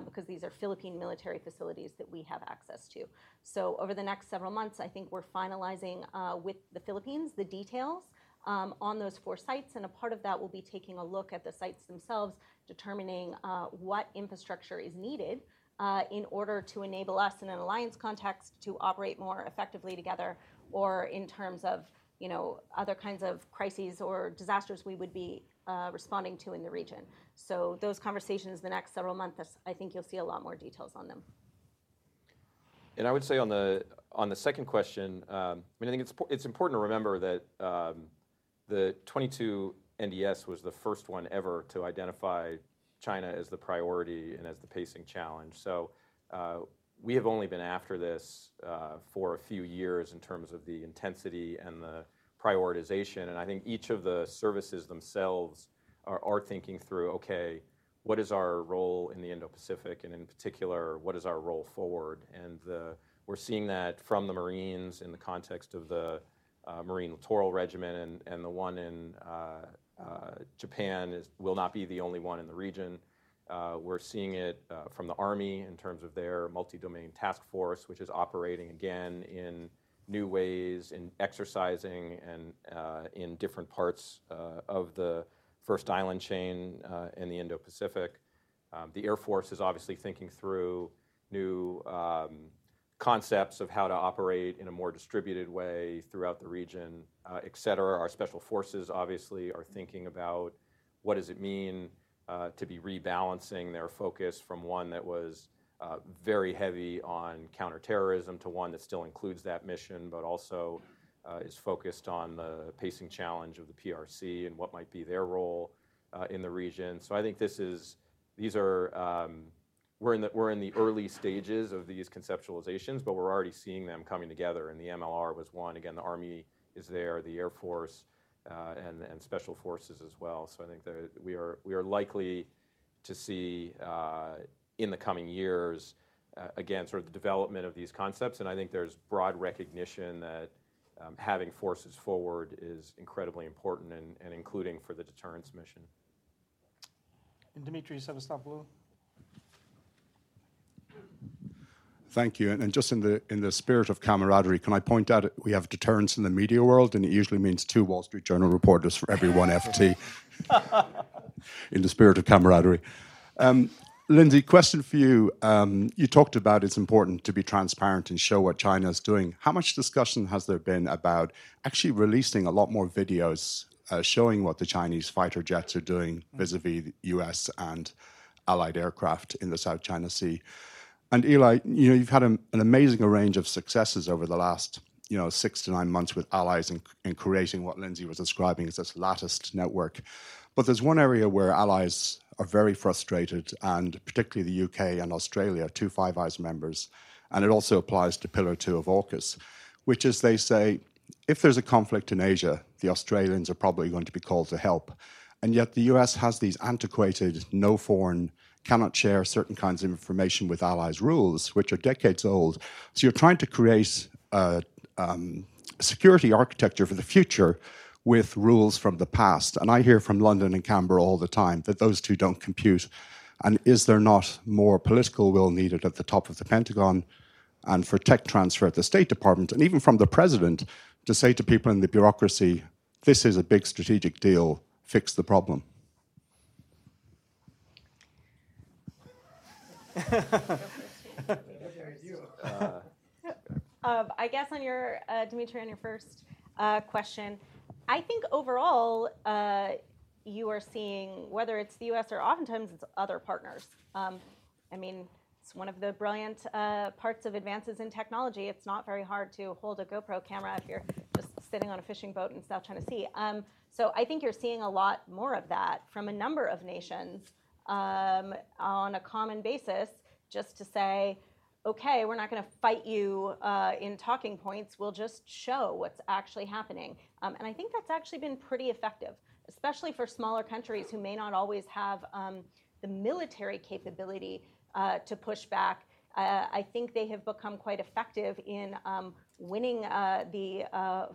because these are Philippine military facilities that we have access to. So over the next several months, I think we're finalizing with the Philippines the details on those 4 sites, and a part of that will be taking a look at the sites themselves, determining what infrastructure is needed in order to enable us in an alliance context to operate more effectively together, or in terms of other kinds of crises or disasters we would be responding to in the region. So those conversations the next several months, I think you'll see a lot more details on them. And I would say on the second question, I think it's important to remember that the 22 NDS was the first one ever to identify China as the priority and as the pacing challenge. So we have only been after this for a few years in terms of the intensity and the prioritization. And I think each of the services themselves are thinking through, okay, what is our role in the Indo-Pacific? And in particular, what is our role forward? And we're seeing that from the Marines in the context of the Marine Littoral Regiment, and the one in Japan will not be the only one in the region. We're seeing it from the Army in terms of their multi-domain task force, which is operating again in new ways, in exercising and in different parts of the first island chain in the Indo-Pacific. The Air Force is obviously thinking through new concepts of how to operate in a more distributed way throughout the region, et cetera. Our special forces obviously are thinking about what does it mean to be rebalancing their focus from one that was very heavy on counterterrorism to one that still includes that mission, but also is focused on the pacing challenge of the PRC and what might be their role in the region. So I think we're in the early stages of these conceptualizations, but we're already seeing them coming together. And the MLR was one. Again, the Army is there, the Air Force, and special forces as well. So I think that we are likely to see in the coming years again sort of the development of these concepts. And I think there's broad recognition that having forces forward is incredibly important, and including for the deterrence mission. And Dimitri Sevastopoulou. Thank you. And just in the spirit of camaraderie, can I point out we have deterrence in the media world, and it usually means 2 Wall Street Journal reporters for every 1 FT. In the spirit of camaraderie. Lindsey, question for you. You talked about it's important to be transparent and show what China is doing. How much discussion has there been about actually releasing a lot more videos showing what the Chinese fighter jets are doing vis-a-vis the US and allied aircraft in the South China Sea? And Eli, you know, you've had an amazing range of successes over the last, 6 to 9 months with allies in creating what Lindsey was describing as this latticed network. But there's one area where allies are very frustrated, and particularly the UK and Australia, 2 Five Eyes members, and it also applies to Pillar 2 of AUKUS, which is they say, if there's a conflict in Asia, the Australians are probably going to be called to help. And yet the US has these antiquated, no foreign, cannot share certain kinds of information with allies rules, which are decades old. So you're trying to create a security architecture for the future with rules from the past. And I hear from London and Canberra all the time that those 2 don't compute. And is there not more political will needed at the top of the Pentagon and for tech transfer at the State Department, and even from the President, to say to people in the bureaucracy, this is a big strategic deal, fix the problem? I guess on your, Dimitri, on your first question, I think overall you are seeing, whether it's the U.S. or oftentimes it's other partners. I mean, it's one of the brilliant parts of advances in technology. It's not very hard to hold a GoPro camera if you're just sitting on a fishing boat in South China Sea. So I think you're seeing a lot more of that from a number of nations on a common basis, just to say, okay, we're not going to fight you in talking points. We'll just show what's actually happening. And I think that's actually been pretty effective, especially for smaller countries who may not always have the military capability to push back. I think they have become quite effective in winning the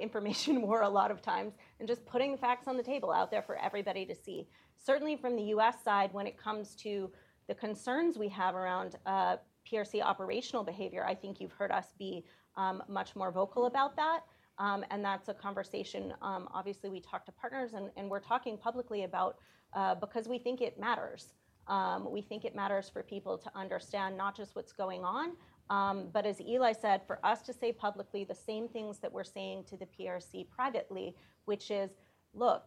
information war a lot of times, and just putting the facts on the table out there for everybody to see. Certainly from the US side, when it comes to the concerns we have around PRC operational behavior, I think you've heard us be much more vocal about that. And that's a conversation, obviously, we talk to partners, and we're talking publicly about because we think it matters. We think it matters for people to understand not just what's going on, but as Eli said, for us to say publicly the same things that we're saying to the PRC privately, which is, look,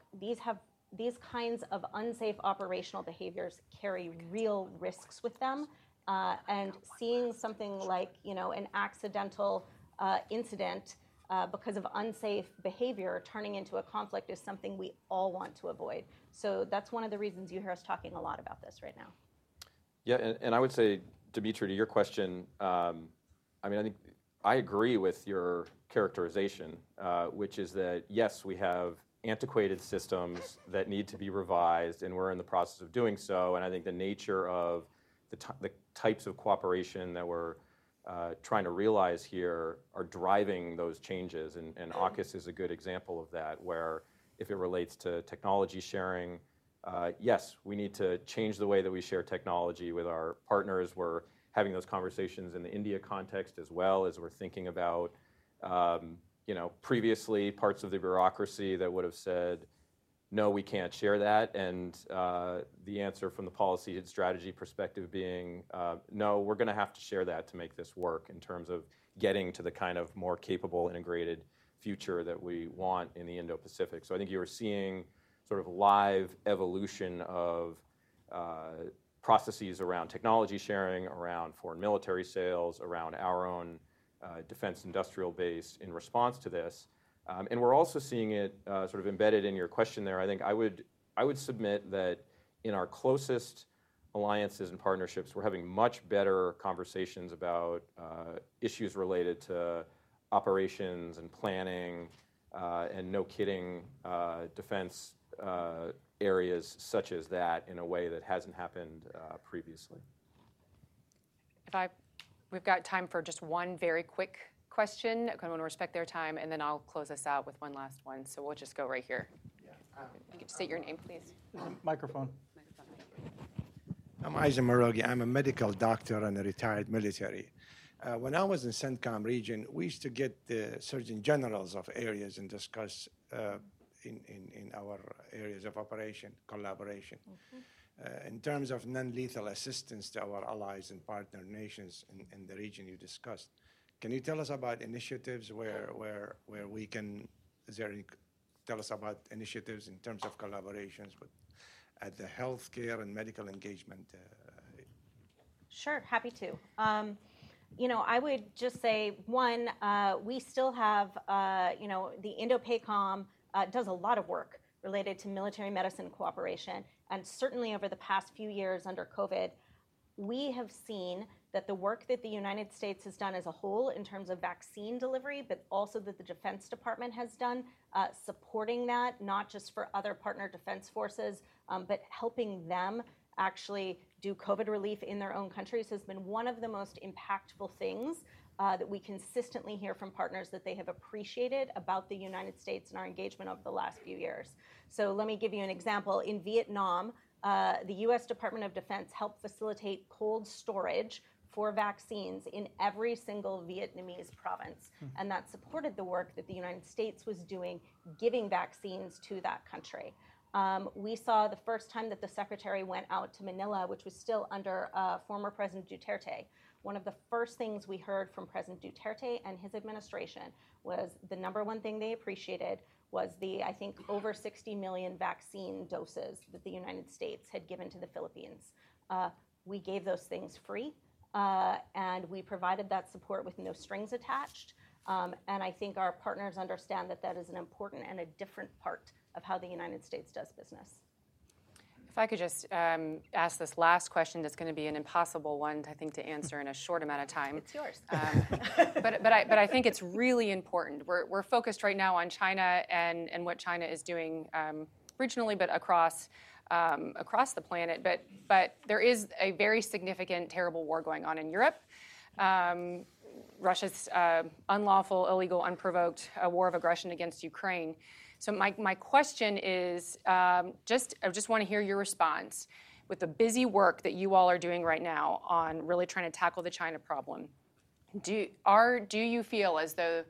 these kinds of unsafe operational behaviors carry real risks with them, and seeing something like an accidental incident because of unsafe behavior turning into a conflict is something we all want to avoid. So that's one of the reasons you hear us talking a lot about this right now. Yeah, and I would say, Dimitri, to your question, I think I agree with your characterization, which is that, yes, we have antiquated systems that need to be revised, and we're in the process of doing so. And I think the nature of the types of cooperation that we're trying to realize here are driving those changes. And AUKUS is a good example of that, where if it relates to technology sharing, yes, we need to change the way that we share technology with our partners. We're having those conversations in the India context as well, as we're thinking about, previously parts of the bureaucracy that would have said, no, we can't share that. And the answer from the policy and strategy perspective being, no, we're going to have to share that to make this work in terms of getting to the kind of more capable, integrated future that we want in the Indo-Pacific. So I think you were seeing sort of live evolution of processes around technology sharing, around foreign military sales, around our own defense industrial base in response to this. And we're also seeing it sort of embedded in your question there. I think I would submit that in our closest alliances and partnerships, we're having much better conversations about issues related to operations and planning and no kidding defense areas such as that in a way that hasn't happened previously. We've got time for just one very quick question. I want to respect their time, and then I'll close us out with one last one. So we'll just go right here. Yeah. You can state your name, please. Microphone. I'm Aizen Marogi. I'm a medical doctor and a retired military. When I was in CENTCOM region, we used to get the surgeon generals of areas and discuss in our areas of operation collaboration. Mm-hmm. In terms of non-lethal assistance to our allies and partner nations in the region you discussed, can you tell us about initiatives where we can? Is there any, tell us about initiatives in terms of collaborations with at the healthcare and medical engagement? Sure, happy to. I would just say one. We still have the INDOPACOM does a lot of work related to military medicine cooperation, and certainly over the past few years under COVID, we have seen that the work that the United States has done as a whole in terms of vaccine delivery, but also that the Defense Department has done, supporting that, not just for other partner defense forces, but helping them actually do COVID relief in their own countries has been one of the most impactful things that we consistently hear from partners that they have appreciated about the United States and our engagement over the last few years. So let me give you an example. In Vietnam, the U.S. Department of Defense helped facilitate cold storage for vaccines in every single Vietnamese province. And that supported the work that the United States was doing, giving vaccines to that country. We saw the first time that the Secretary went out to Manila, which was still under former President Duterte. One of the first things we heard from President Duterte and his administration was the number one thing they appreciated was the, I think, over 60 million vaccine doses that the United States had given to the Philippines. We gave those things free. And we provided that support with no strings attached. And I think our partners understand that that is an important and a different part of how the United States does business. If I could just ask this last question that's going to be an impossible one, I think, to answer in a short amount of time. It's yours. But I think it's really important. We're focused right now on China and what China is doing regionally, but across the planet, but there is a very significant, terrible war going on in Europe. Russia's unlawful, illegal, unprovoked war of aggression against Ukraine. So my question is, I just want to hear your response with the busy work that you all are doing right now on really trying to tackle the China problem. Do you feel as though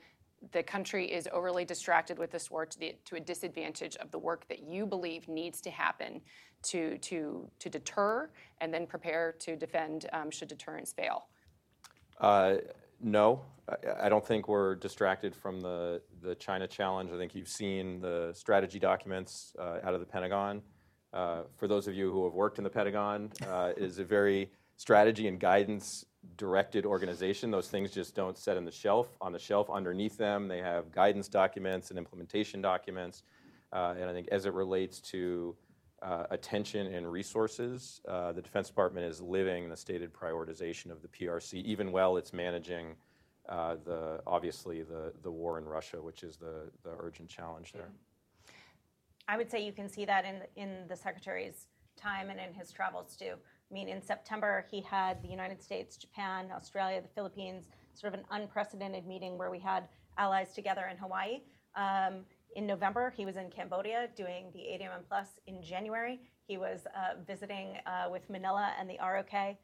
the country is overly distracted with this war to a disadvantage of the work that you believe needs to happen to deter and then prepare to defend should deterrence fail? No, I don't think we're distracted from the China challenge. I think you've seen the strategy documents out of the Pentagon. For those of you who have worked in the Pentagon, it is a very strategy and guidance directed organization. Those things just don't sit on the shelf. Underneath them, they have guidance documents and implementation documents. And I think as it relates to attention and resources, the Defense Department is living the stated prioritization of the PRC, even while it's managing the war in Russia, which is the urgent challenge there. I would say you can see that in the Secretary's time and in his travels too. I mean, in September, he had the United States, Japan, Australia, the Philippines, sort of an unprecedented meeting where we had allies together in Hawaii. In November, he was in Cambodia doing the ADMM Plus. In January, he was visiting with Manila and the ROK.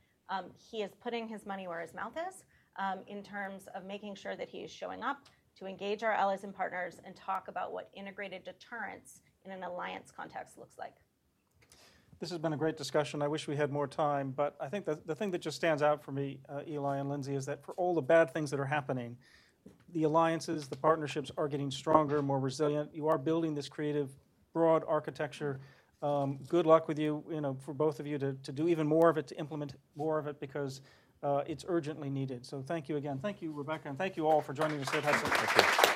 He is putting his money where his mouth is in terms of making sure that he is showing up to engage our allies and partners and talk about what integrated deterrence in an alliance context looks like. This has been a great discussion. I wish we had more time, but I think the thing that just stands out for me, Eli and Lindsey, is that for all the bad things that are happening, the alliances, the partnerships are getting stronger, more resilient. You are building this creative, broad architecture. Good luck with you, for both of you to do even more of it, to implement more of it, because it's urgently needed. So thank you again. Thank you, Rebecca, and thank you all for joining us at Hudson. Thank you.